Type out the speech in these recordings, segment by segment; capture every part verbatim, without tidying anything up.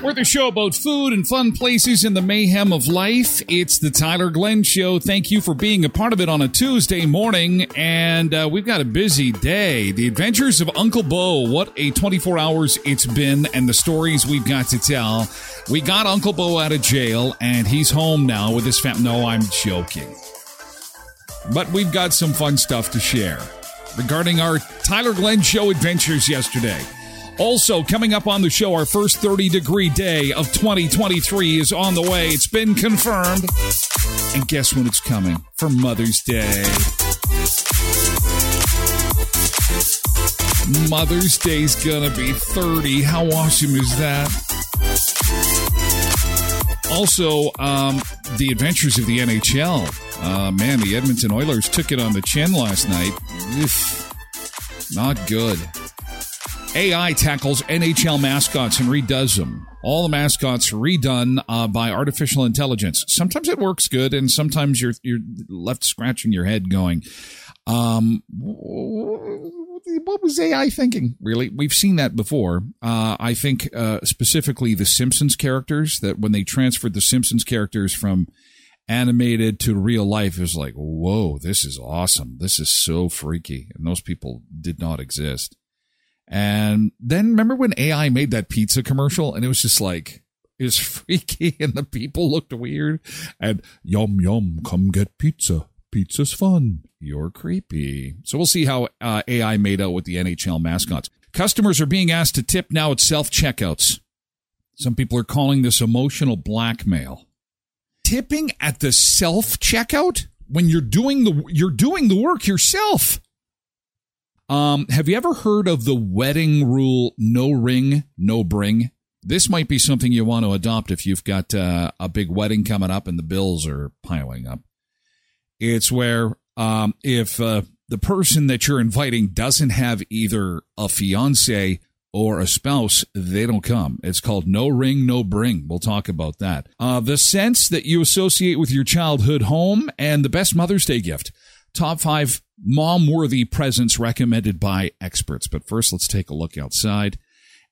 We're the show about food and fun places in the mayhem of life. It's the Tyler Glenn Show. Thank you for being a part of it on a Tuesday morning. And uh, we've got a busy day. The Adventures of Uncle Bo. What a twenty-four hours it's been and the stories we've got to tell. We got Uncle Bo out of jail and he's home now with his family. No, I'm joking. But we've got some fun stuff to share regarding our Tyler Glenn Show adventures yesterday. Also, coming up on the show, our first thirty-degree day of twenty twenty-three is on the way. It's been confirmed. And guess when it's coming? For Mother's Day. Mother's Day's gonna be thirty. How awesome is that? Also, um, the adventures of the N H L. Uh, man, the Edmonton Oilers took it on the chin last night. Oof, not good. A I tackles N H L mascots and redoes them. All the mascots redone uh, by artificial intelligence. Sometimes it works good, and sometimes you're you're left scratching your head going, um, what was A I thinking? Really? We've seen that before. Uh, I think uh, specifically the Simpsons characters, that when they transferred the Simpsons characters from animated to real life, is like, whoa, this is awesome. This is so freaky. And those people did not exist. And then remember when A I made that pizza commercial and it was just like, it was freaky and the people looked weird and yum, yum, come get pizza. Pizza's fun. You're creepy. So we'll see how uh, A I made out with the N H L mascots. Customers are being asked to tip now at self-checkouts. Some people are calling this emotional blackmail. Tipping at the self-checkout when you're doing the, you're doing the work yourself. Um, have you ever heard of the wedding rule, no ring, no bring? This might be something you want to adopt if you've got uh, a big wedding coming up and the bills are piling up. It's where um, if uh, the person that you're inviting doesn't have either a fiance or a spouse, they don't come. It's called no ring, no bring. We'll talk about that. Uh, the scents that you associate with your childhood home and the best Mother's Day gift. Top five mom-worthy presents recommended by experts. But first, let's take a look outside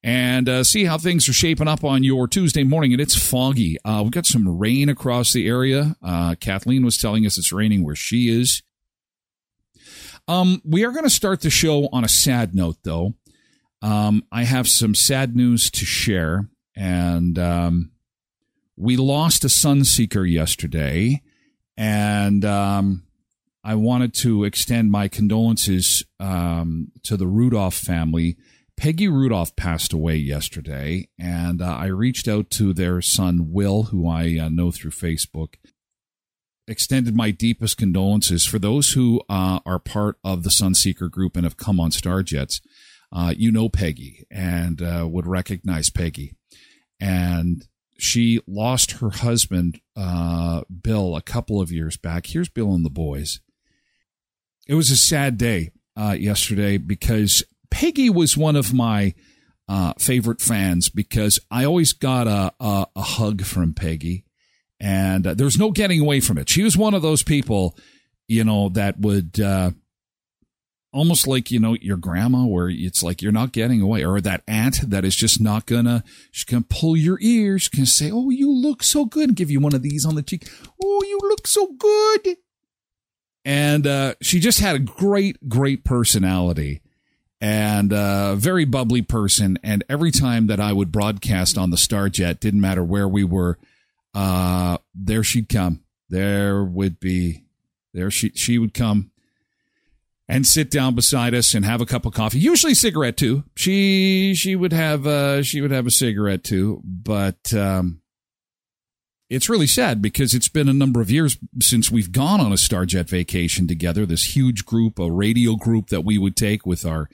and uh, see how things are shaping up on your Tuesday morning. And it's foggy. Uh, we've got some rain across the area. Uh, Kathleen was telling us it's raining where she is. Um, we are going to start the show on a sad note, though. Um, I have some sad news to share. And um, we lost a Sunseeker yesterday. And... Um, I wanted to extend my condolences um, to the Rudolph family. Peggy Rudolph passed away yesterday, and uh, I reached out to their son, Will, who I uh, know through Facebook, extended my deepest condolences for those who uh, are part of the Sunseeker group and have come on Star Jets. Uh, you know Peggy and uh, would recognize Peggy. And she lost her husband, uh, Bill, a couple of years back. Here's Bill and the boys. It was a sad day uh, yesterday because Peggy was one of my uh, favorite fans because I always got a, a, a hug from Peggy, and uh, there's no getting away from it. She was one of those people, you know, that would uh, almost like, you know, your grandma, where it's like you're not getting away, or that aunt that is just not gonna, she can pull your ears, she can say, oh, you look so good, and give you one of these on the cheek. Oh, you look so good. And uh, she just had a great, great personality and a very bubbly person. And every time that I would broadcast on the Star Jet, didn't matter where we were, uh, there she'd come. There would be, there she she would come and sit down beside us and have a cup of coffee, usually a cigarette too. She she would have uh she would have a cigarette too, but um, it's really sad because it's been a number of years since we've gone on a Starjet vacation together. This huge group, a radio group that we would take with our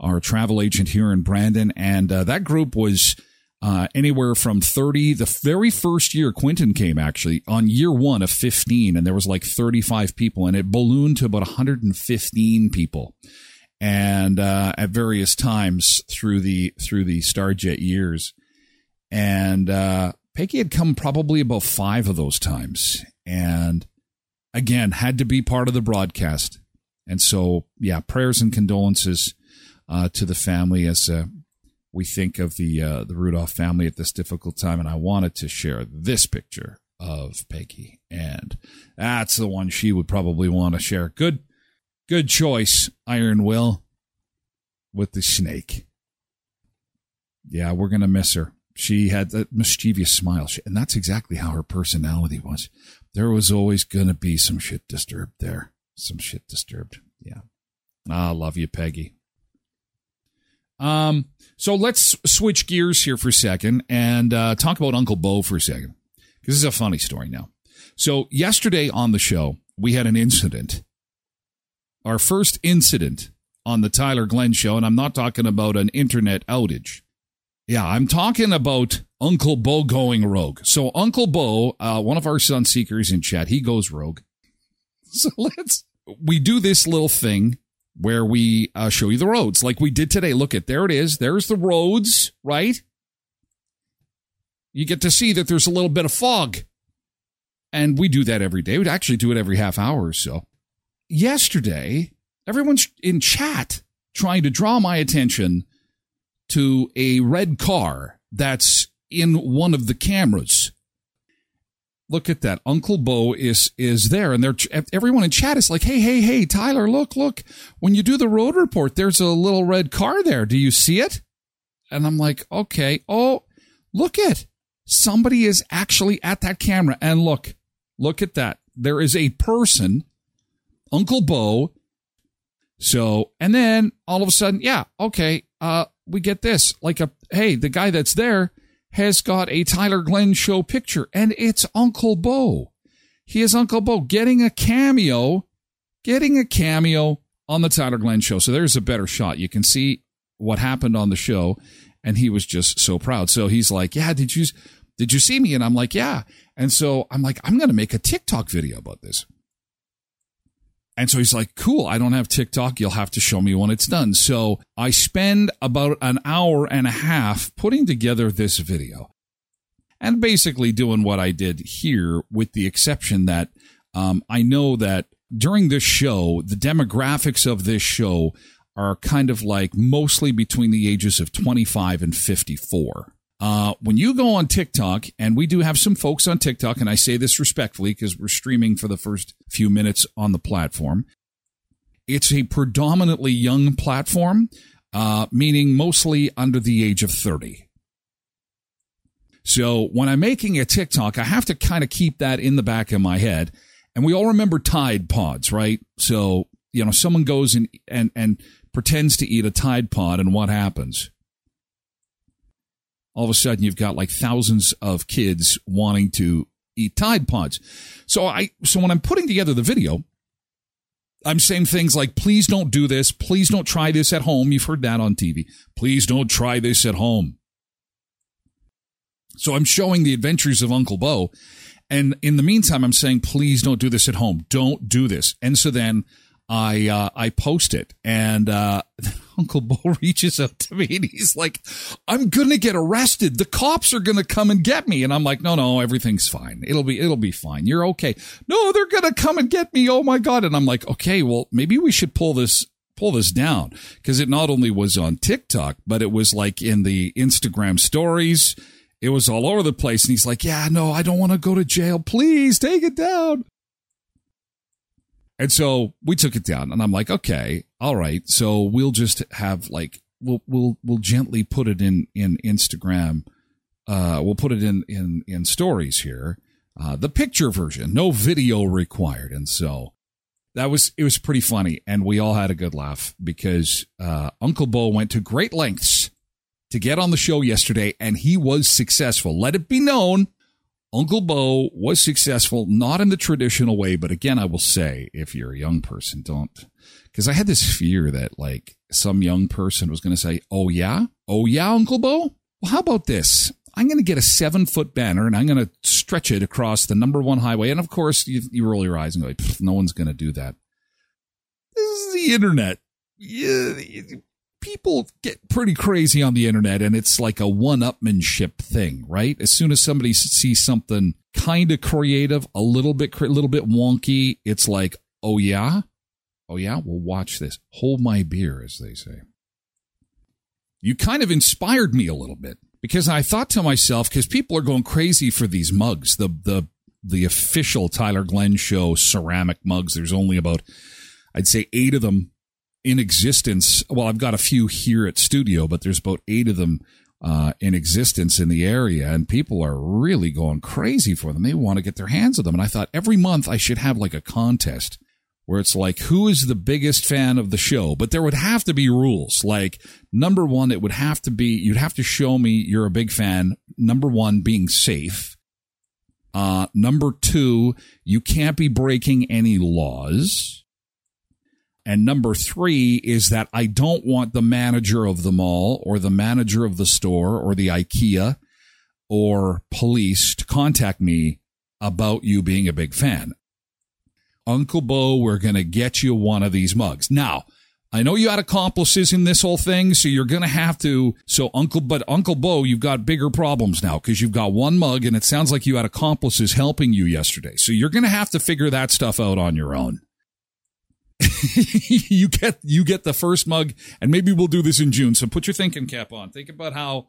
our travel agent here in Brandon, and uh, that group was uh, anywhere from thirty. The very first year Quentin came, actually on year one of fifteen, and there was like thirty-five people, and it ballooned to about one hundred fifteen people, and uh, at various times through the through the Starjet years, and uh, Peggy had come probably about five of those times, and again had to be part of the broadcast, and so yeah, prayers and condolences uh, to the family as uh, we think of the uh, the Rudolph family at this difficult time. And I wanted to share this picture of Peggy, and that's the one she would probably want to share. Good, good choice, Iron Will, with the snake. Yeah, we're gonna miss her. She had that mischievous smile, and that's exactly how her personality was. There was always gonna be some shit disturbed there, some shit disturbed. Yeah, I love you, Peggy. Um, so let's switch gears here for a second and uh, talk about Uncle Bo for a second, because this is a funny story now. So yesterday on the show, we had an incident, our first incident on the Tyler Glenn Show, and I'm not talking about an internet outage. Yeah, I'm talking about Uncle Bo going rogue. So Uncle Bo, uh, one of our Sunseekers in chat, he goes rogue. So let's, we do this little thing where we uh, show you the roads like we did today. Look at, there it is. There's the roads, right? You get to see that there's a little bit of fog. And we do that every day. We'd actually do it every half hour or so. Yesterday, everyone's in chat trying to draw my attention to a red car that's in one of the cameras. Look at that. Uncle Bo is is there, and they're, everyone in chat is like, hey, hey, hey, Tyler, look, look. When you do the road report, there's a little red car there. Do you see it? And I'm like, okay. Oh, look it. Somebody is actually at that camera. And look, look at that. There is a person, Uncle Bo. So, and then all of a sudden, yeah, okay, uh, we get this, like a, hey, the guy that's there has got a Tyler Glenn Show picture, and it's Uncle Bo. He is Uncle Bo getting a cameo, getting a cameo on the Tyler Glenn Show. So there's a better shot. You can see what happened on the show, and he was just so proud. So he's like, yeah, did you, did you see me? And I'm like, yeah. And so I'm like, I'm going to make a TikTok video about this. And so he's like, cool, I don't have TikTok. You'll have to show me when it's done. So I spend about an hour and a half putting together this video and basically doing what I did here, with the exception that um, I know that during this show, the demographics of this show are kind of like mostly between the ages of twenty-five and fifty-four. Uh, when you go on TikTok, and we do have some folks on TikTok, and I say this respectfully because we're streaming for the first few minutes on the platform, it's a predominantly young platform, uh, meaning mostly under the age of thirty. So when I'm making a TikTok, I have to kind of keep that in the back of my head. And we all remember Tide Pods, right? So, you know, someone goes and, and, and pretends to eat a Tide Pod, and what happens? All of a sudden, you've got like thousands of kids wanting to eat Tide Pods. So I, so when I'm putting together the video, I'm saying things like, please don't do this. Please don't try this at home. You've heard that on T V. Please don't try this at home. So I'm showing the adventures of Uncle Bo. And in the meantime, I'm saying, please don't do this at home. Don't do this. And so then I uh, I post it, and uh, Uncle Bo reaches up to me, and he's like, I'm going to get arrested. The cops are going to come and get me. And I'm like, no, no, everything's fine. It'll be it'll be fine. You're okay. No, they're going to come and get me. Oh, my God. And I'm like, okay, well, maybe we should pull this pull this down, because it not only was on TikTok, but it was like in the Instagram stories. It was all over the place. And he's like, yeah, no, I don't want to go to jail. Please take it down. And so we took it down, and I'm like, okay, all right. So we'll just have like, we'll, we'll, we'll gently put it in, in Instagram. Uh, we'll put it in, in, in stories here. Uh, the picture version, no video required. And so that was, it was pretty funny. And we all had a good laugh because, uh, Uncle Bo went to great lengths to get on the show yesterday, and he was successful. Let it be known, Uncle Bo was successful, not in the traditional way, but again, I will say, if you're a young person, don't, because I had this fear that like some young person was going to say, oh yeah, oh yeah, Uncle Bo? Well, how about this? I'm going to get a seven foot banner and I'm going to stretch it across the number one highway. And of course, you, you roll your eyes and go, like, no one's going to do that. This is the internet. Yeah, people get pretty crazy on the internet, and it's like a one-upmanship thing, right? As soon as somebody sees something kind of creative, a little bit, a little bit wonky, it's like, oh yeah, oh yeah, well watch this. Hold my beer, as they say. You kind of inspired me a little bit. Because I thought to myself, because people are going crazy for these mugs, the the the official Tyler Glenn Show ceramic mugs. There's only about, I'd say, eight of them in existence. Well, I've got a few here at studio, but there's about eight of them uh, in existence in the area. And people are really going crazy for them. They want to get their hands on them. And I thought every month I should have like a contest where it's like, who is the biggest fan of the show? But there would have to be rules. Like, number one, it would have to be, you'd have to show me you're a big fan. Number one, being safe. Uh, number two, you can't be breaking any laws. And number three is that I don't want the manager of the mall or the manager of the store or the IKEA or police to contact me about you being a big fan. Uncle Bo, we're going to get you one of these mugs. Now, I know you had accomplices in this whole thing, so you're going to have to. So, Uncle, but Uncle Bo, you've got bigger problems now because you've got one mug, and it sounds like you had accomplices helping you yesterday. So, you're going to have to figure that stuff out on your own. you get you get the first mug, and maybe we'll do this in June. So, put your thinking cap on. Think about how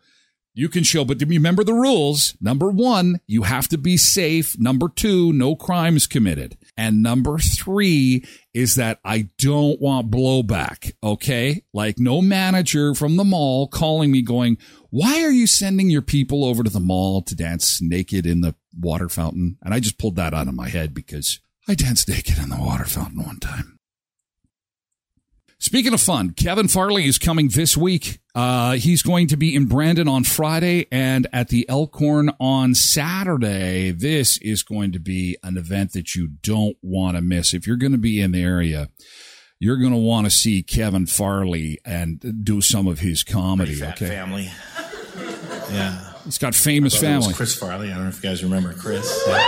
you can show, but remember the rules. Number one, you have to be safe. Number two, no crimes committed. And number three is that I don't want blowback, okay? Like no manager from the mall calling me going, why are you sending your people over to the mall to dance naked in the water fountain? And I just pulled that out of my head because I danced naked in the water fountain one time. Speaking of fun, Kevin Farley is coming this week. Uh, he's going to be in Brandon on Friday and at the Elkhorn on Saturday. This is going to be an event that you don't want to miss. If you're going to be in the area, you're going to want to see Kevin Farley and do some of his comedy. Fat okay, family. Yeah, he's got famous family. Chris Farley. I don't know if you guys remember Chris. Yeah.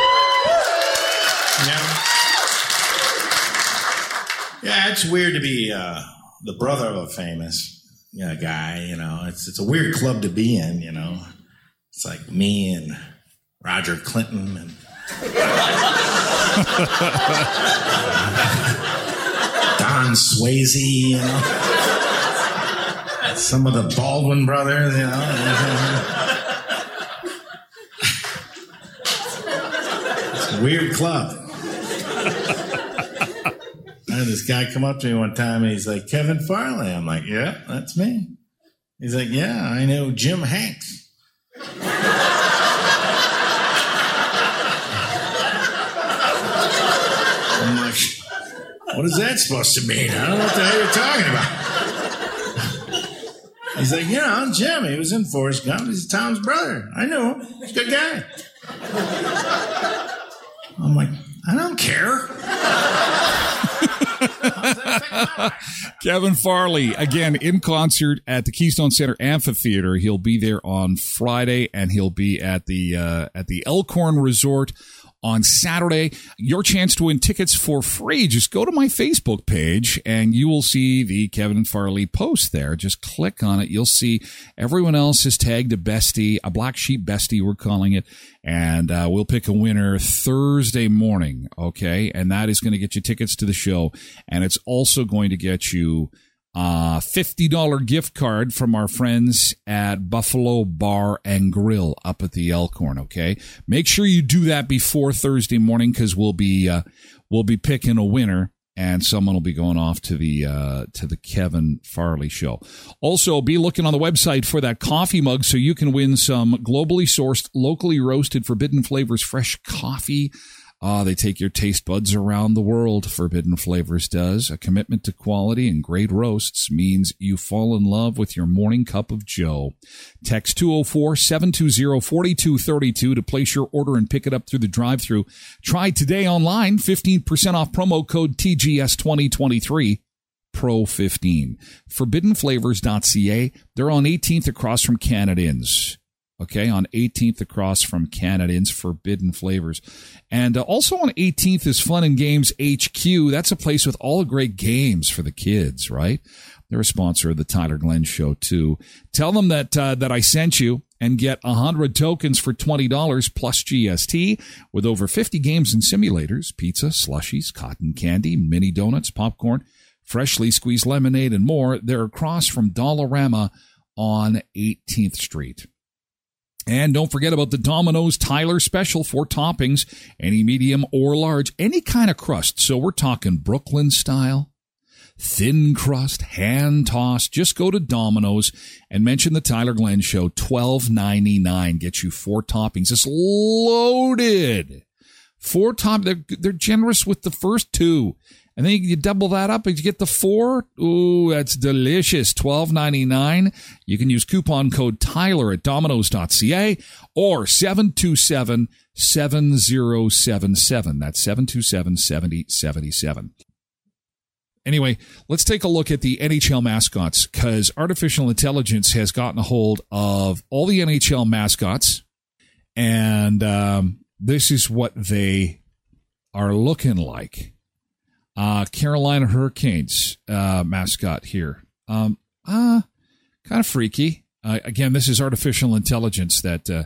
Yeah. Yeah, it's weird to be uh, the brother of a famous you know, guy, you know. It's it's a weird club to be in, you know. It's like me and Roger Clinton and Don Swayze, you know. Some of the Baldwin brothers, you know. It's a weird club. And this guy come up to me one time and he's like, Kevin Farley. I'm like, yeah, that's me. He's like, yeah, I know Jim Hanks. I'm like, what is that supposed to mean? I don't know what the hell you're talking about. He's like, yeah, I'm Jim. He was in Forrest Gump. He's Tom's brother. I know him. He's a good guy. I'm like, I don't care. Kevin Farley, again, in concert at the Keystone Center Amphitheater. He'll be there on Friday, and he'll be at the uh, at the Elkhorn Resort on Saturday. Your chance to win tickets for free. Just go to my Facebook page, and you will see the Kevin Farley post there. Just click on it. You'll see everyone else has tagged a bestie, a black sheep bestie, we're calling it. And uh, we'll pick a winner Thursday morning, okay? And that is going to get you tickets to the show. And it's also going to get you uh, fifty dollars gift card from our friends at Buffalo Bar and Grill up at the Elkhorn, okay? Make sure you do that before Thursday morning, because we'll be uh, we'll be picking a winner, and someone will be going off to the uh, to the Kevin Farley show. Also, be looking on the website for that coffee mug so you can win some globally sourced, locally roasted Forbidden Flavours fresh coffee. Uh, they take your taste buds around the world, Forbidden Flavours does. A commitment to quality and great roasts means you fall in love with your morning cup of joe. Text two oh four, seven two zero, four two three two to place your order and pick it up through the drive-thru. Try today online, fifteen percent off promo code T G S twenty twenty-three, Pro fifteen. forbidden flavours dot c a. They're on eighteenth across from Canadiens. Okay, on eighteenth across from Canadiens, Forbidden Flavours. And uh, also on eighteenth is Fun and Games H Q. That's a place with all great games for the kids, right? They're a sponsor of the Tyler Glenn Show, too. Tell them that uh, that I sent you and get one hundred tokens for twenty dollars plus G S T with over fifty games and simulators, pizza, slushies, cotton candy, mini donuts, popcorn, freshly squeezed lemonade, and more. They're across from Dollarama on eighteenth Street. And don't forget about the Domino's Tyler special, four toppings, any medium or large, any kind of crust. So we're talking Brooklyn style, thin crust, hand tossed. Just go to Domino's and mention the Tyler Glenn Show, twelve ninety-nine. Get you four toppings. It's loaded. Four top. They're, they're generous with the first two. And then you double that up and you get the four. Ooh, that's delicious. twelve ninety-nine. You can use coupon code Tyler at dominoes dot c a or seven two seven, seven zero seven seven. That's seven two seven, seven zero seven seven. Anyway, let's take a look at the N H L mascots, because artificial intelligence has gotten a hold of all the N H L mascots. And um, this is what they are looking like. Uh, Carolina Hurricanes uh, mascot here. Um, uh, kind of freaky. Uh, again, this is artificial intelligence that uh,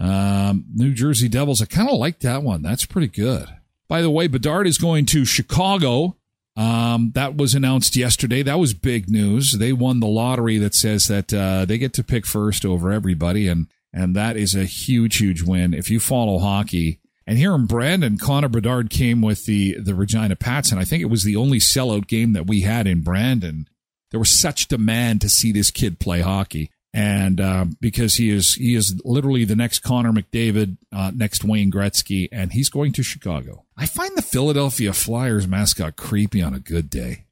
um, New Jersey Devils. I kind of like that one. That's pretty good. By the way, Bedard is going to Chicago. Um, that was announced yesterday. That was big news. They won the lottery that says that uh, they get to pick first over everybody, and and that is a huge, huge win. If you follow hockey. And here in Brandon, Connor Bedard came with the, the Regina Pats, and I think it was the only sellout game that we had in Brandon. There was such demand to see this kid play hockey, and uh, because he is he is literally the next Connor McDavid, uh, next Wayne Gretzky, and he's going to Chicago. I find the Philadelphia Flyers mascot creepy on a good day,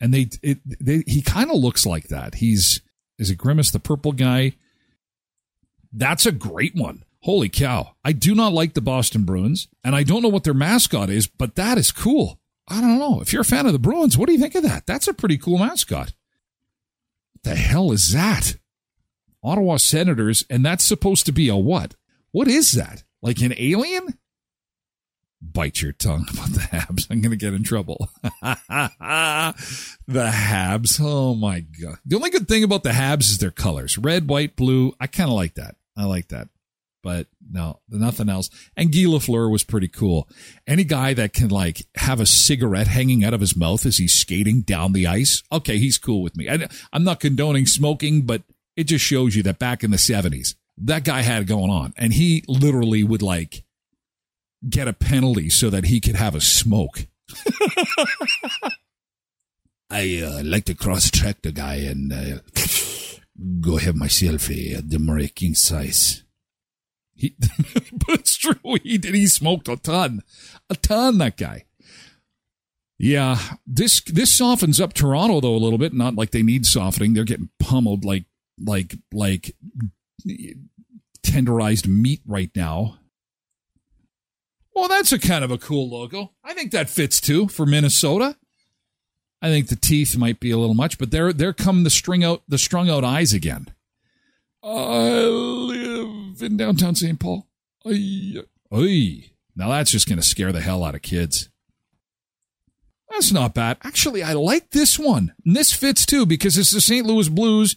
and they it, they he kind of looks like that. He's is it Grimace, the purple guy? That's a great one. Holy cow. I do not like the Boston Bruins, and I don't know what their mascot is, but that is cool. I don't know. If you're a fan of the Bruins, what do you think of that? That's a pretty cool mascot. What the hell is that? Ottawa Senators, and that's supposed to be a what? What is that? Like an alien? Bite your tongue about the Habs. I'm going to get in trouble. The Habs. Oh, my God. The only good thing about the Habs is their colors. Red, white, blue. I kind of like that. I like that. But no, nothing else. And Guy Lafleur was pretty cool. Any guy that can, like, have a cigarette hanging out of his mouth as he's skating down the ice, okay, he's cool with me. And I'm not condoning smoking, but it just shows you that back in the seventies, that guy had it going on. And he literally would, like, get a penalty so that he could have a smoke. I uh, like to cross-check the guy and uh, go have my selfie at the Murray King size. He, but it's true. He did. He smoked a ton, a ton. That guy. Yeah. This this softens up Toronto though a little bit. Not like they need softening. They're getting pummeled like like like tenderized meat right now. Well, that's a kind of a cool logo. I think that fits too for Minnesota. I think the teeth might be a little much, but there there come the string out the strung out eyes again. I live in downtown Saint Paul. Oy, oy. Now that's just going to scare the hell out of kids. That's not bad. Actually, I like this one. And this fits too because it's the Saint Louis Blues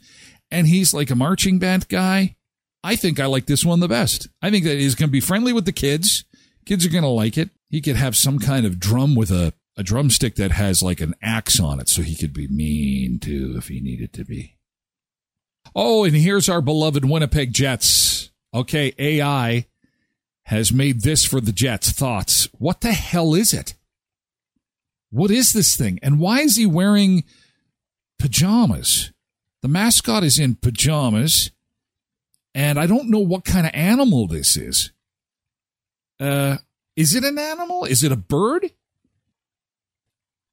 and he's like a marching band guy. I think I like this one the best. I think that he's going to be friendly with the kids. Kids are going to like it. He could have some kind of drum with a, a drumstick that has like an axe on it, so he could be mean too if he needed to be. Oh, and here's our beloved Winnipeg Jets. Okay, A I has made this for the Jets. Thoughts? What the hell is it? What is this thing? And why is he wearing pajamas? The mascot is in pajamas, and I don't know what kind of animal this is. Uh, is it an animal? Is it a bird?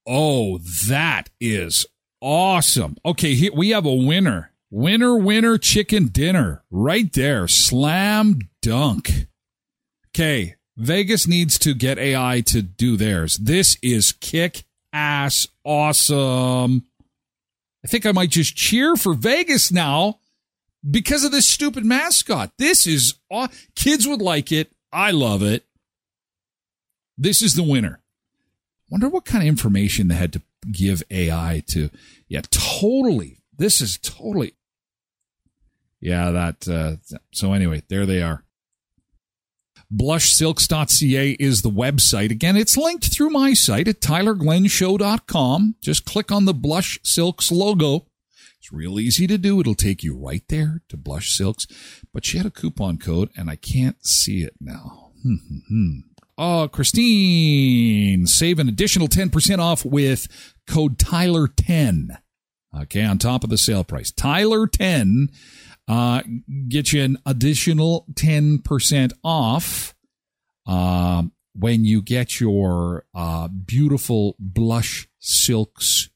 Oh, that is awesome. Okay, here, we have a winner. Winner, winner, chicken dinner. Right there. Slam dunk. Okay, Vegas needs to get A I to do theirs. This is kick-ass awesome. I think I might just cheer for Vegas now because of this stupid mascot. This is aw- kids would like it. I love it. This is the winner. Wonder what kind of information they had to give A I to. Yeah, totally. This is totally. Yeah, that. Uh, so anyway, there they are. Blush Silks dot c a is the website. Again, it's linked through my site at Tyler Glenn Show dot com. Just click on the Blush Silks logo. It's real easy to do. It'll take you right there to Blush Silks. But she had a coupon code, and I can't see it now. Hmm. Oh, Christine, save an additional ten percent off with code Tyler ten. Okay, on top of the sale price. Tyler ten. Uh, get you an additional ten percent off uh, when you get your uh, beautiful Blush Silks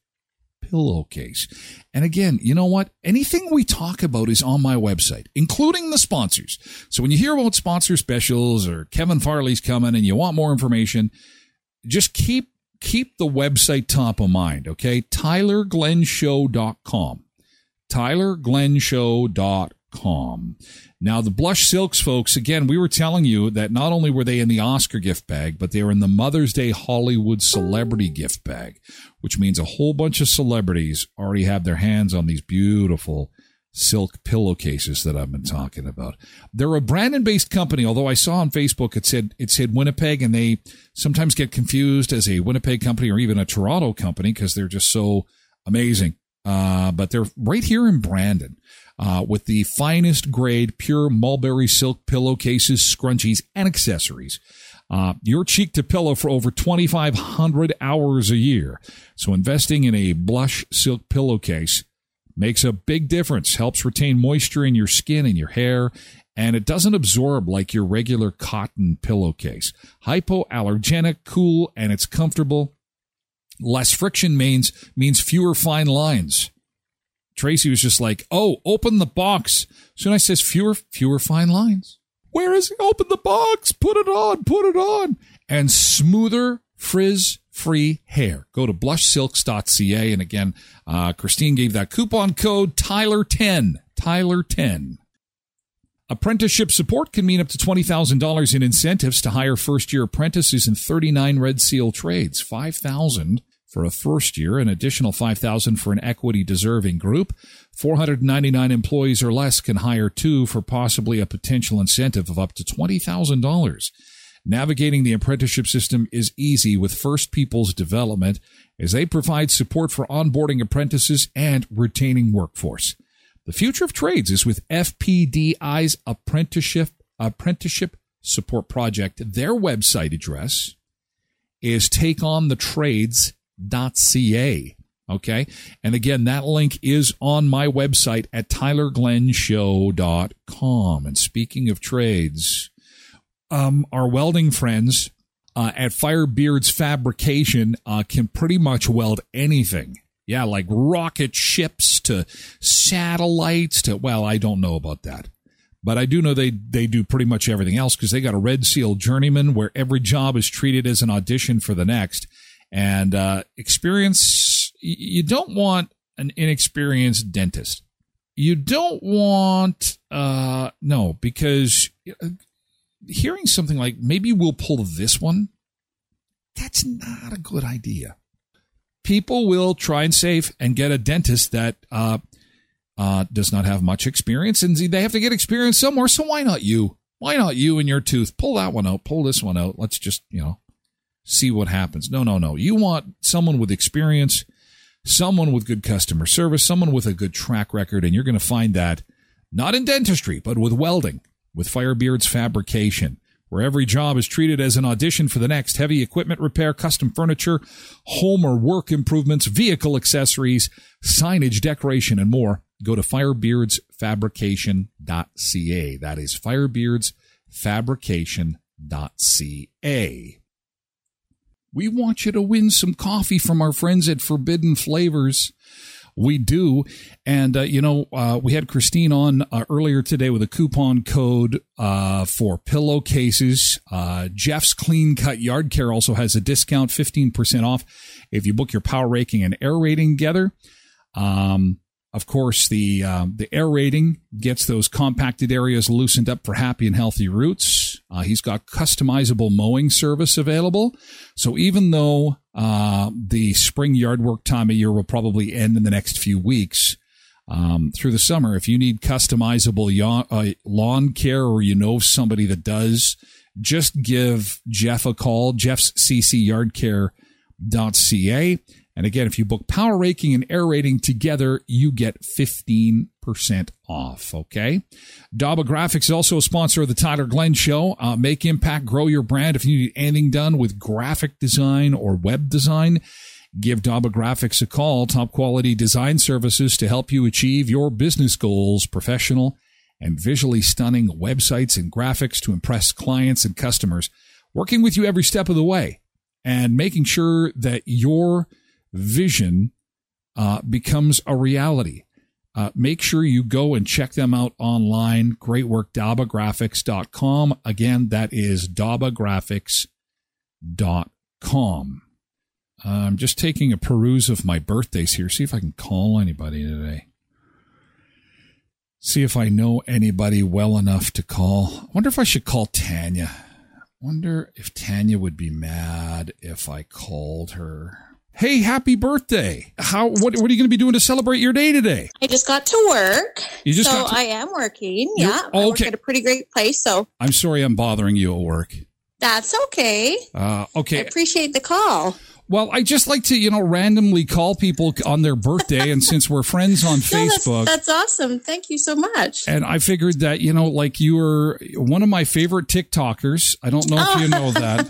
pillowcase. And again, you know what? Anything we talk about is on my website, including the sponsors. So when you hear about sponsor specials or Kevin Farley's coming and you want more information, just keep keep the website top of mind, okay? Tyler Glenn Show dot com. Tyler Glenn Show dot com. Now, the Blush Silks folks, again, we were telling you that not only were they in the Oscar gift bag, but they were in the Mother's Day Hollywood celebrity gift bag, which means a whole bunch of celebrities already have their hands on these beautiful silk pillowcases that I've been talking about. They're a Brandon-based company, although I saw on Facebook it said it said Winnipeg, and they sometimes get confused as a Winnipeg company or even a Toronto company because they're just so amazing. Uh, but they're right here in Brandon uh, with the finest grade pure mulberry silk pillowcases, scrunchies, and accessories. Uh, your cheek to pillow for over twenty-five hundred hours a year. So investing in a Blush Silk pillowcase makes a big difference, helps retain moisture in your skin and your hair, and it doesn't absorb like your regular cotton pillowcase. Hypoallergenic, cool, and it's comfortable. Less friction means means fewer fine lines. Tracy was just like, oh, open the box. Soon I says fewer, fewer fine lines. Where is it? Open the box. Put it on. Put it on. And smoother, frizz-free hair. Go to blush silks dot c a. And again, uh, Christine gave that coupon code Tyler ten. Tyler ten. Apprenticeship support can mean up to twenty thousand dollars in incentives to hire first-year apprentices in thirty-nine Red Seal trades. five thousand dollars for a first year, an additional five thousand dollars for an equity-deserving group. four hundred ninety-nine employees or less can hire two for possibly a potential incentive of up to twenty thousand dollars. Navigating the apprenticeship system is easy with First Peoples Development, as they provide support for onboarding apprentices and retaining workforce. The future of trades is with F P D I's Apprenticeship Apprenticeship Support Project. Their website address is take on the trades dot c a. Okay? And again, that link is on my website at Tyler Glenn Show dot com. And speaking of trades, um, our welding friends uh, at Firebeards Fabrication uh, can pretty much weld anything. Yeah, like rocket ships to satellites to, well, I don't know about that. But I do know they, they do pretty much everything else because they got a Red Seal journeyman where every job is treated as an audition for the next. And uh, experience, you don't want an inexperienced dentist. You don't want, uh, no, because hearing something like, maybe we'll pull this one, that's not a good idea. People will try and save and get a dentist that uh, uh, does not have much experience, and they have to get experience somewhere. So why not you? Why not you and your tooth? Pull that one out. Pull this one out. Let's just, you know, see what happens. No, no, no. You want someone with experience, someone with good customer service, someone with a good track record, and you're going to find that not in dentistry, but with welding, with Firebeards Fabrication, where every job is treated as an audition for the next. Heavy equipment repair, custom furniture, home or work improvements, vehicle accessories, signage, decoration, and more. Go to firebeards fabrication dot c a. That is firebeards fabrication dot c a. We want you to win some coffee from our friends at Forbidden Flavours. We do. And, uh, you know, uh, we had Christine on uh, earlier today with a coupon code uh, for pillowcases. Uh, Jeff's Clean Cut Yard Care also has a discount, fifteen percent off, if you book your power raking and air rating together. Um, of course, the, uh, the air rating gets those compacted areas loosened up for happy and healthy roots. Uh, he's got customizable mowing service available. So even though Uh, the spring yard work time of year will probably end in the next few weeks. Um, through the summer, if you need customizable yawn, uh, lawn care, or you know somebody that does, just give Jeff a call. Jeff's c c yard care dot c a. And again, if you book power raking and air rating together, you get fifteen percent off, okay? Daba Graphics is also a sponsor of the Tyler Glenn Show. Uh, make impact, grow your brand. If you need anything done with graphic design or web design, give Daba Graphics a call. Top quality design services to help you achieve your business goals. Professional and visually stunning websites and graphics to impress clients and customers, working with you every step of the way and making sure that your vision uh, becomes a reality. Uh, make sure you go and check them out online. Great work, daba graphics dot com. Again, that is daba graphics dot com. Uh, I'm just taking a peruse of my birthdays here. See if I can call anybody today. See if I know anybody well enough to call. I wonder if I should call Tanya. I wonder if Tanya would be mad if I called her. Hey, happy birthday. How? What, what are you going to be doing to celebrate your day today? I just got to work. You just so got to- I am working. You're, yeah. Oh, okay. I work at a pretty great place. So I'm sorry I'm bothering you at work. That's okay. Uh, okay. I appreciate the call. Well, I just like to, you know, randomly call people on their birthday. And since we're friends on Facebook. No, that's, that's awesome. Thank you so much. And I figured that, you know, like you were one of my favorite TikTokers. I don't know if oh. you know that.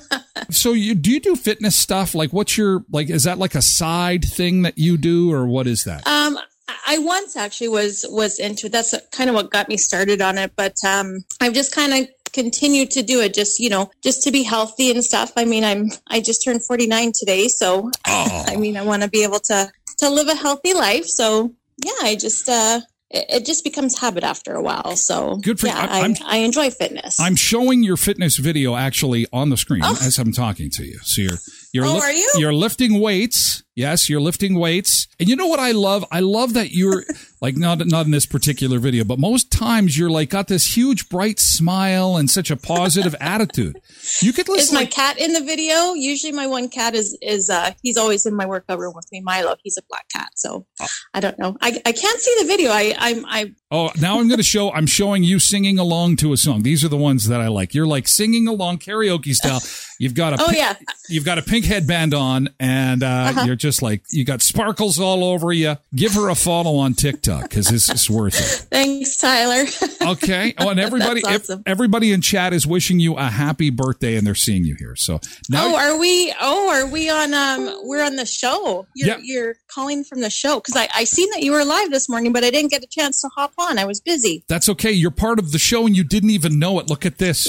So you do you do fitness stuff? Like what's your, like, is that like a side thing that you do or what is that? Um, I once actually was, was into, that's kind of what got me started on it. But um, I've just kind of continue to do it, just you know, just to be healthy and stuff. I mean, I'm I just turned forty-nine today, so oh. I mean, I want to be able to to live a healthy life. So yeah, I just uh, it, it just becomes habit after a while. So good for yeah, you. I, I enjoy fitness. I'm showing your fitness video actually on the screen oh. as I'm talking to you. So you're you're oh, li- are you? you're lifting weights. Yes, you're lifting weights. And you know what I love? I love that you're like not not in this particular video, but most times you're like got this huge bright smile and such a positive attitude. You could listen. Is my like, cat in the video? Usually, my one cat is is uh, he's always in my workout room with me, Milo. He's a black cat, so oh. I don't know. I, I can't see the video. I I'm I. Oh, now I'm going to show. I'm showing you singing along to a song. These are the ones that I like. You're like singing along karaoke style. You've got a oh pink, yeah. You've got a pink headband on, and uh, uh-huh. you're just like you got sparkles all over you. Give her a follow on TikTok. Because this is worth it. Thanks, Tyler. Okay. Oh, and everybody, awesome. everybody in chat is wishing you a happy birthday, and they're seeing you here. So now, oh, are we? Oh, are we on? Um, we're on the show. You're, yeah. you're calling from the show because I, I seen that you were live this morning, but I didn't get a chance to hop on. I was busy. That's okay. You're part of the show, and you didn't even know it. Look at this.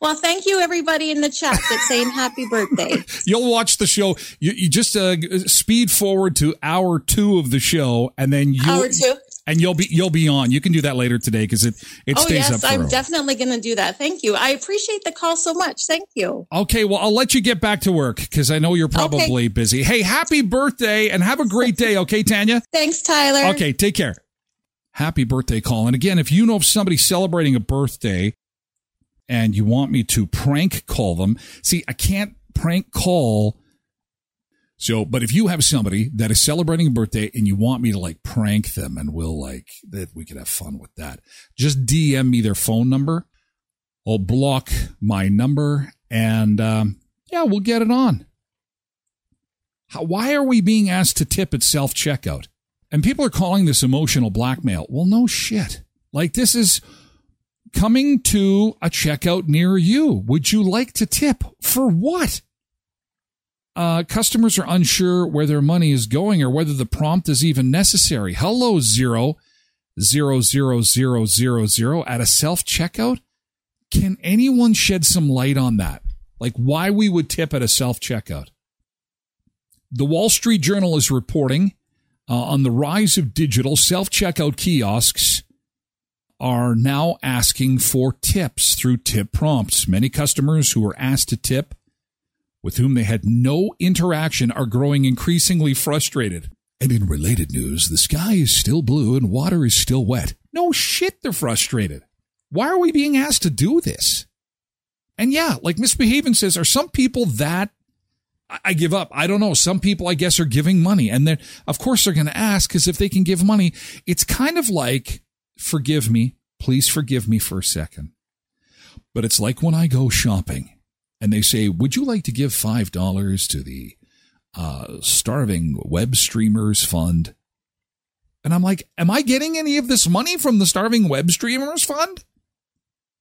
Well, thank you, everybody in the chat that's saying happy birthday. You'll watch the show. You, you just uh, speed forward to hour two of the show, and then you. Hour two. And you'll be you'll be on. You can do that later today because it, it oh, stays yes, up for I'm a definitely going to do that. Thank you. I appreciate the call so much. Thank you. Okay. Well, I'll let you get back to work because I know you're probably okay. busy. Hey, happy birthday and have a great day. Okay, Tanya? Thanks, Tyler. Okay. Take care. Happy birthday call. And again, if you know of somebody celebrating a birthday and you want me to prank call them. See, I can't prank call. So, but if you have somebody that is celebrating a birthday and you want me to like prank them and we'll like, that we could have fun with that, just D M me their phone number. I'll block my number and um, yeah, we'll get it on. How, why are we being asked to tip at self-checkout? And people are calling this emotional blackmail. Well, no shit. Like, this is coming to a checkout near you. Would you like to tip? For what? Uh, customers are unsure where their money is going or whether the prompt is even necessary. Hello, zero, zero, zero, zero, zero, zero at a self-checkout? Can anyone shed some light on that? Like, why we would tip at a self-checkout? The Wall Street Journal is reporting uh, on the rise of digital self-checkout kiosks are now asking for tips through tip prompts. Many customers who are asked to tip with whom they had no interaction are growing increasingly frustrated. And in related news, the sky is still blue and water is still wet. No shit, they're frustrated. Why are we being asked to do this? And yeah, like Miss Behaven says, are some people that I give up? I don't know. Some people, I guess, are giving money. And then, of course, they're going to ask, because if they can give money, it's kind of like, forgive me, please forgive me for a second. But it's like when I go shopping and they say, would you like to give five dollars to the uh, Starving Web Streamers Fund? And I'm like, am I getting any of this money from the Starving Web Streamers Fund?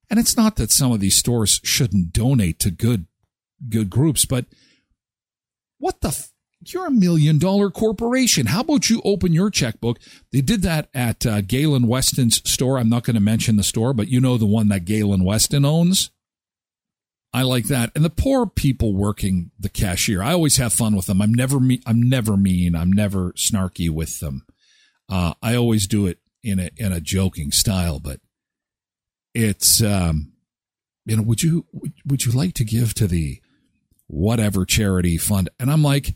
And it's not that some of these stores shouldn't donate to good, good groups, but what the? F- You're a million dollar corporation. How about you open your checkbook? They did that at uh, Galen Weston's store. I'm not going to mention the store, but you know the one that Galen Weston owns. I like that. And the poor people working the cashier. I always have fun with them. I'm never me- I'm never mean. I'm never snarky with them. Uh, I always do it in a in a joking style, but it's um, you know, would you would you like to give to the whatever charity fund? And I'm like,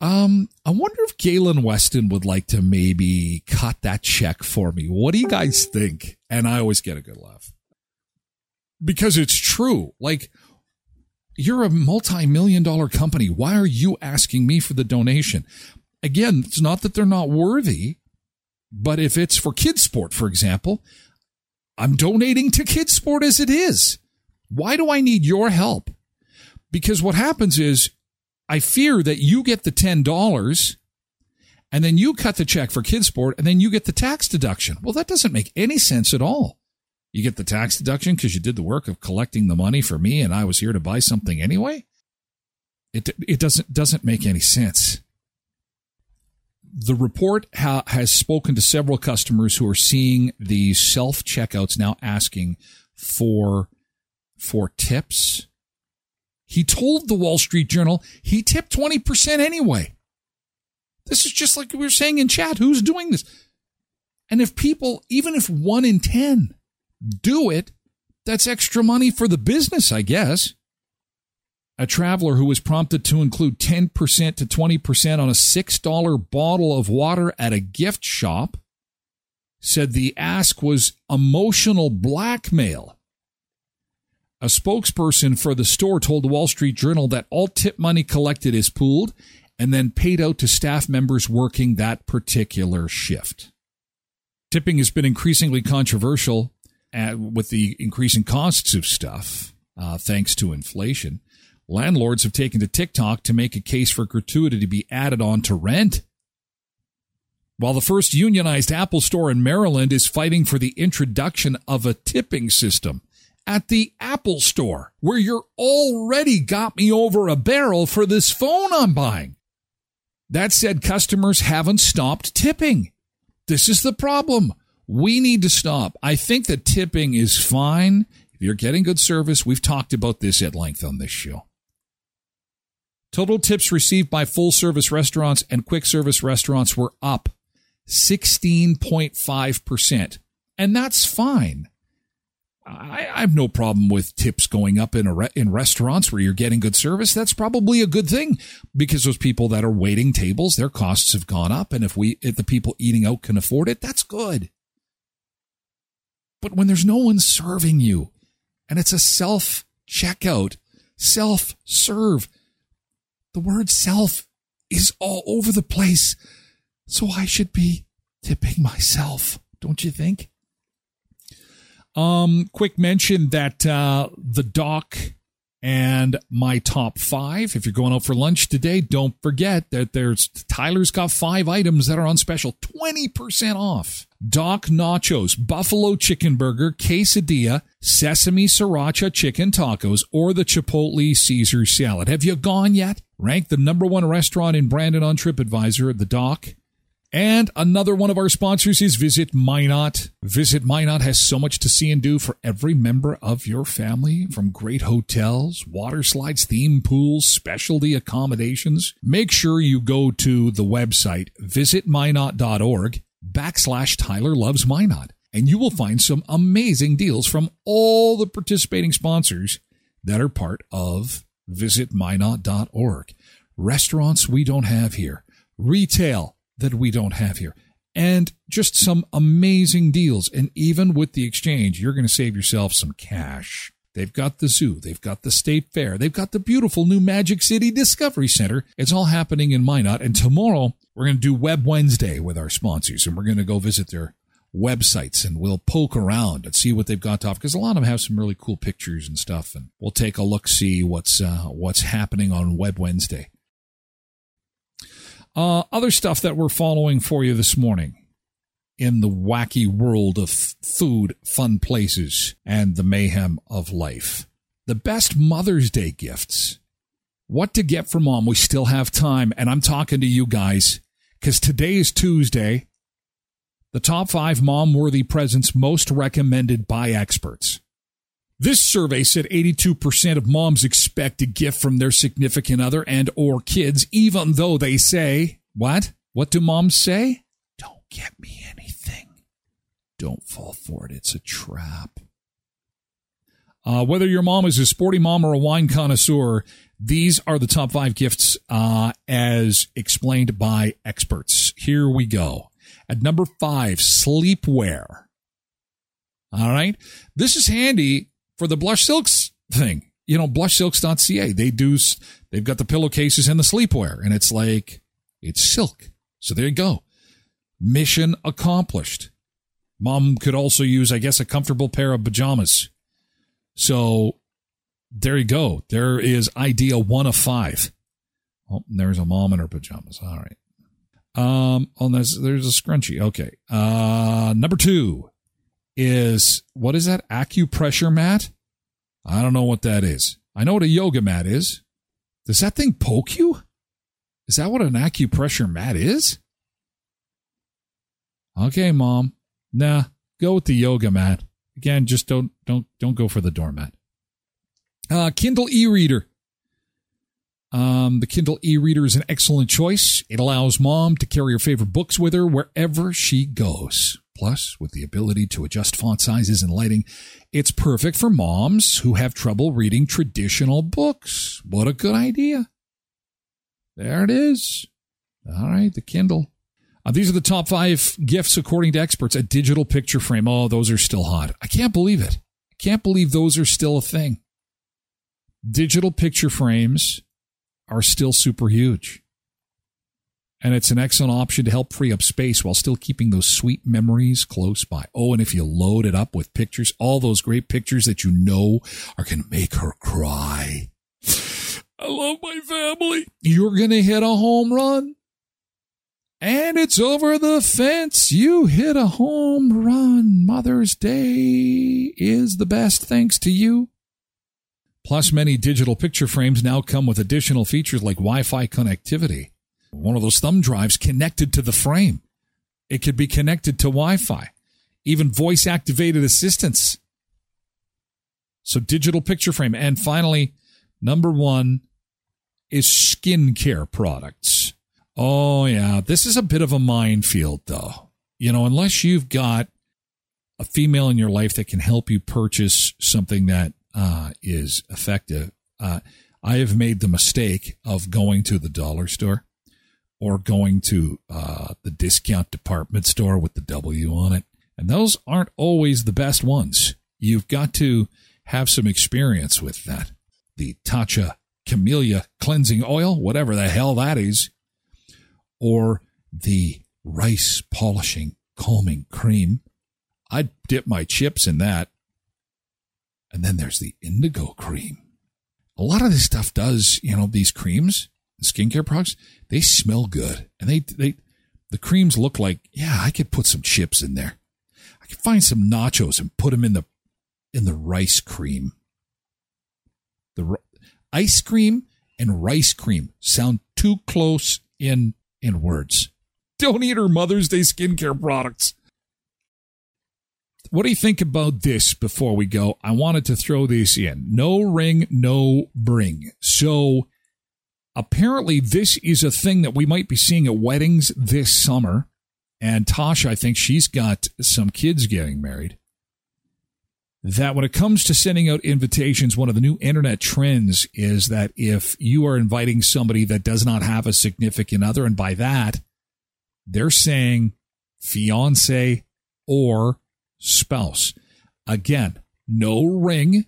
um, I wonder if Galen Weston would like to maybe cut that check for me. What do you guys think? And I always get a good laugh because it's true. Like, you're a multi-million dollar company. Why are you asking me for the donation? Again, it's not that they're not worthy, but if it's for Kidsport, for example, I'm donating to Kidsport as it is. Why do I need your help? Because what happens is, I fear that you get the ten dollars and then you cut the check for Kidsport and then you get the tax deduction. Well, that doesn't make any sense at all. You get the tax deduction because you did the work of collecting the money for me and I was here to buy something anyway. It it doesn't doesn't make any sense. The report ha- has spoken to several customers who are seeing the self-checkouts now asking for for tips. He told the Wall Street Journal he tipped twenty percent anyway. This is just like we were saying in chat. Who's doing this? And if people, even if one in ten do it, that's extra money for the business, I guess. A traveler who was prompted to include ten percent to twenty percent on a six dollar bottle of water at a gift shop said the ask was emotional blackmail. A spokesperson for the store told the Wall Street Journal that all tip money collected is pooled and then paid out to staff members working that particular shift. Tipping has been increasingly controversial at, with the increasing costs of stuff, uh, thanks to inflation. Landlords have taken to TikTok to make a case for gratuity to be added on to rent. While the first unionized Apple store in Maryland is fighting for the introduction of a tipping system at the Apple store, where you're already got me over a barrel for this phone I'm buying. That said, customers haven't stopped tipping. This is the problem. We need to stop. I think that tipping is fine. If you're getting good service, we've talked about this at length on this show. Total tips received by full-service restaurants and quick-service restaurants were up sixteen point five percent, and that's fine. I have no problem with tips going up in a re- in restaurants where you're getting good service. That's probably a good thing because those people that are waiting tables, their costs have gone up. And if we, if the people eating out can afford it, that's good. But when there's no one serving you and it's a self checkout, self serve, the word self is all over the place. So I should be tipping myself. Don't you think? Um, quick mention that uh, the doc and my top five. If you're going out for lunch today, don't forget that there's Tyler's got five items that are on special, twenty percent off. Doc Nachos, Buffalo Chicken Burger, Quesadilla, Sesame Sriracha Chicken Tacos, or the Chipotle Caesar Salad. Have you gone yet? Ranked the number one restaurant in Brandon on TripAdvisor at the Doc. And another one of our sponsors is Visit Minot. Visit Minot has so much to see and do for every member of your family, from great hotels, water slides, theme pools, specialty accommodations. Make sure you go to the website, visitminot.org backslash Tyler Loves Minot, and you will find some amazing deals from all the participating sponsors that are part of visit minot dot org. Restaurants we don't have here. Retail that we don't have here, and just some amazing deals. And even with the exchange, you're going to save yourself some cash. They've got the zoo. They've got the state fair. They've got the beautiful new Magic City Discovery Center. It's all happening in Minot. And tomorrow we're going to do Web Wednesday with our sponsors, and we're going to go visit their websites, and we'll poke around and see what they've got to offer, because a lot of them have some really cool pictures and stuff. And we'll take a look, see what's, uh, what's happening on Web Wednesday. Uh, other stuff that we're following for you this morning in the wacky world of food, fun places, and the mayhem of life. The best Mother's Day gifts. What to get for mom. We still have time, and I'm talking to you guys because today is Tuesday. The top five mom-worthy presents most recommended by experts. This survey said eighty-two percent of moms expect a gift from their significant other and or kids, even though they say, what? What do moms say? Don't get me anything. Don't fall for it. It's a trap. Uh, whether your mom is a sporty mom or a wine connoisseur, these are the top five gifts uh, as explained by experts. Here we go. At number five, sleepwear. All right. This is handy for the Blush Silks thing, you know, blush silks dot c a. They do, they've got the pillowcases and the sleepwear, and it's like, it's silk. So there you go. Mission accomplished. Mom could also use, I guess, a comfortable pair of pajamas. So there you go. There is idea one of five. Oh, there's a mom in her pajamas. All right. Um, oh, there's, there's a scrunchie. Okay. Uh, number two is, what is that, acupressure mat? I don't know what that is. I know what a yoga mat is. Does that thing poke you? Is that what an acupressure mat is? Okay, mom. Nah, go with the yoga mat. Again, just don't don't don't go for the doormat. Uh, Kindle e-reader. Um, the Kindle e-reader is an excellent choice. It allows mom to carry her favorite books with her wherever she goes. Plus, with the ability to adjust font sizes and lighting, it's perfect for moms who have trouble reading traditional books. What a good idea. There it is. All right, the Kindle. Uh, these are the top five gifts according to experts. A digital picture frame. Oh, those are still hot. I can't believe it. I can't believe those are still a thing. Digital picture frames are still super huge. And it's an excellent option to help free up space while still keeping those sweet memories close by. Oh, and if you load it up with pictures, all those great pictures that you know are going to make her cry. I love my family. You're going to hit a home run. And it's over the fence. You hit a home run. Mother's Day is the best thanks to you. Plus, many digital picture frames now come with additional features like Wi-Fi connectivity. One of those thumb drives connected to the frame. It could be connected to Wi-Fi, even voice-activated assistance. So digital picture frame. And finally, number one is skincare products. Oh, yeah. This is a bit of a minefield, though. You know, unless you've got a female in your life that can help you purchase something that uh, is effective. Uh, I have made the mistake of going to the dollar store, or going to uh, the discount department store with the W on it. And those aren't always the best ones. You've got to have some experience with that. The Tatcha Camellia Cleansing Oil, whatever the hell that is, or the Rice Polishing Combing Cream. I'd dip my chips in that. And then there's the Indigo Cream. a lot of this stuff does, you know, these creams, skincare products, they smell good. And they, they, the creams look like, yeah, I could put some chips in there. I could find some nachos and put them in the, in the rice cream. The ice cream and rice cream sound too close in, in words. Don't eat her Mother's Day skincare products. What do you think about this before we go? I wanted to throw this in. No ring, no bring. So apparently this is a thing that we might be seeing at weddings this summer. And Tasha, I think she's got some kids getting married. That when it comes to sending out invitations, one of the new internet trends is that if you are inviting somebody that does not have a significant other, and by that, they're saying fiance or spouse. Again, no ring,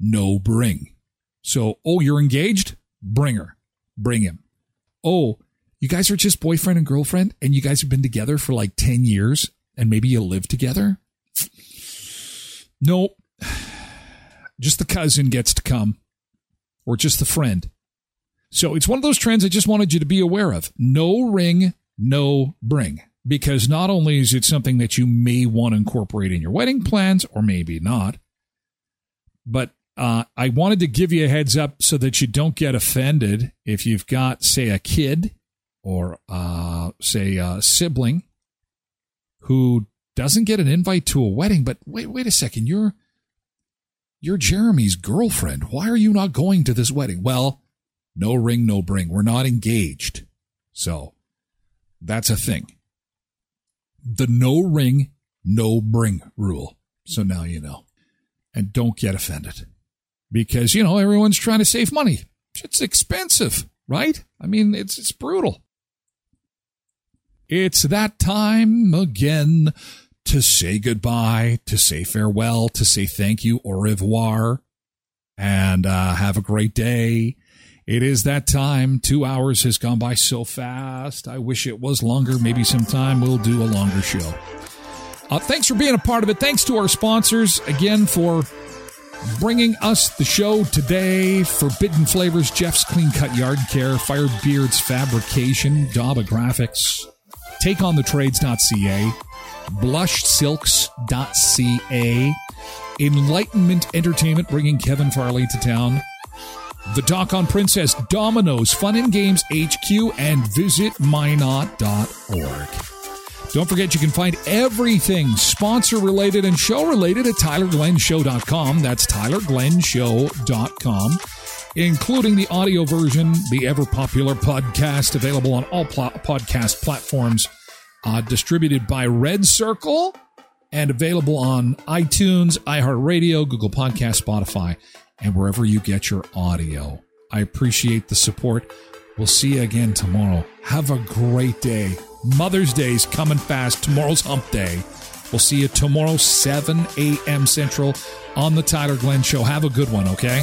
no bring. So, oh, you're engaged? Bring her. Bring him. Oh, you guys are just boyfriend and girlfriend, and you guys have been together for like ten years, and maybe you live together? Nope. Just the cousin gets to come, or just the friend. So it's one of those trends I just wanted you to be aware of. No ring, no bring. Because not only is it something that you may want to incorporate in your wedding plans, or maybe not, but uh, I wanted to give you a heads up so that you don't get offended if you've got, say, a kid or, uh, say, a sibling who doesn't get an invite to a wedding. But wait, wait a second, you're you're Jeremy's girlfriend. Why are you not going to this wedding? Well, no ring, no bring. We're not engaged, so that's a thing. The no ring, no bring rule. So now you know. And don't get offended. Because, you know, everyone's trying to save money. It's expensive, right? I mean, it's it's brutal. It's that time again to say goodbye, to say farewell, to say thank you, au revoir, and uh, have a great day. It is that time. Two hours has gone by so fast. I wish it was longer. Maybe sometime we'll do a longer show. Uh, thanks for being a part of it. Thanks to our sponsors again for bringing us the show today. Forbidden Flavours, Jeff's Clean Cut Yard Care, Firebeards Fabrication, Daba Graphics, take on the trades dot c a, blush silks dot c a, Enlightenment Entertainment, bringing Kevin Farley to town, The Doc on Princess, Domino's, Fun and Games H Q, and visit my not dot org. Don't forget you can find everything sponsor-related and show-related at Tyler Glenn Show dot com. That's Tyler Glenn Show dot com, including the audio version, the ever-popular podcast, available on all pl- podcast platforms, uh, distributed by Red Circle, and available on iTunes, iHeartRadio, Google Podcasts, Spotify, and wherever you get your audio. I appreciate the support. We'll see you again tomorrow. Have a great day. Mother's Day's coming fast. Tomorrow's hump day. We'll see you tomorrow, seven a.m. Central, on the Tyler Glenn Show. Have a good one, okay?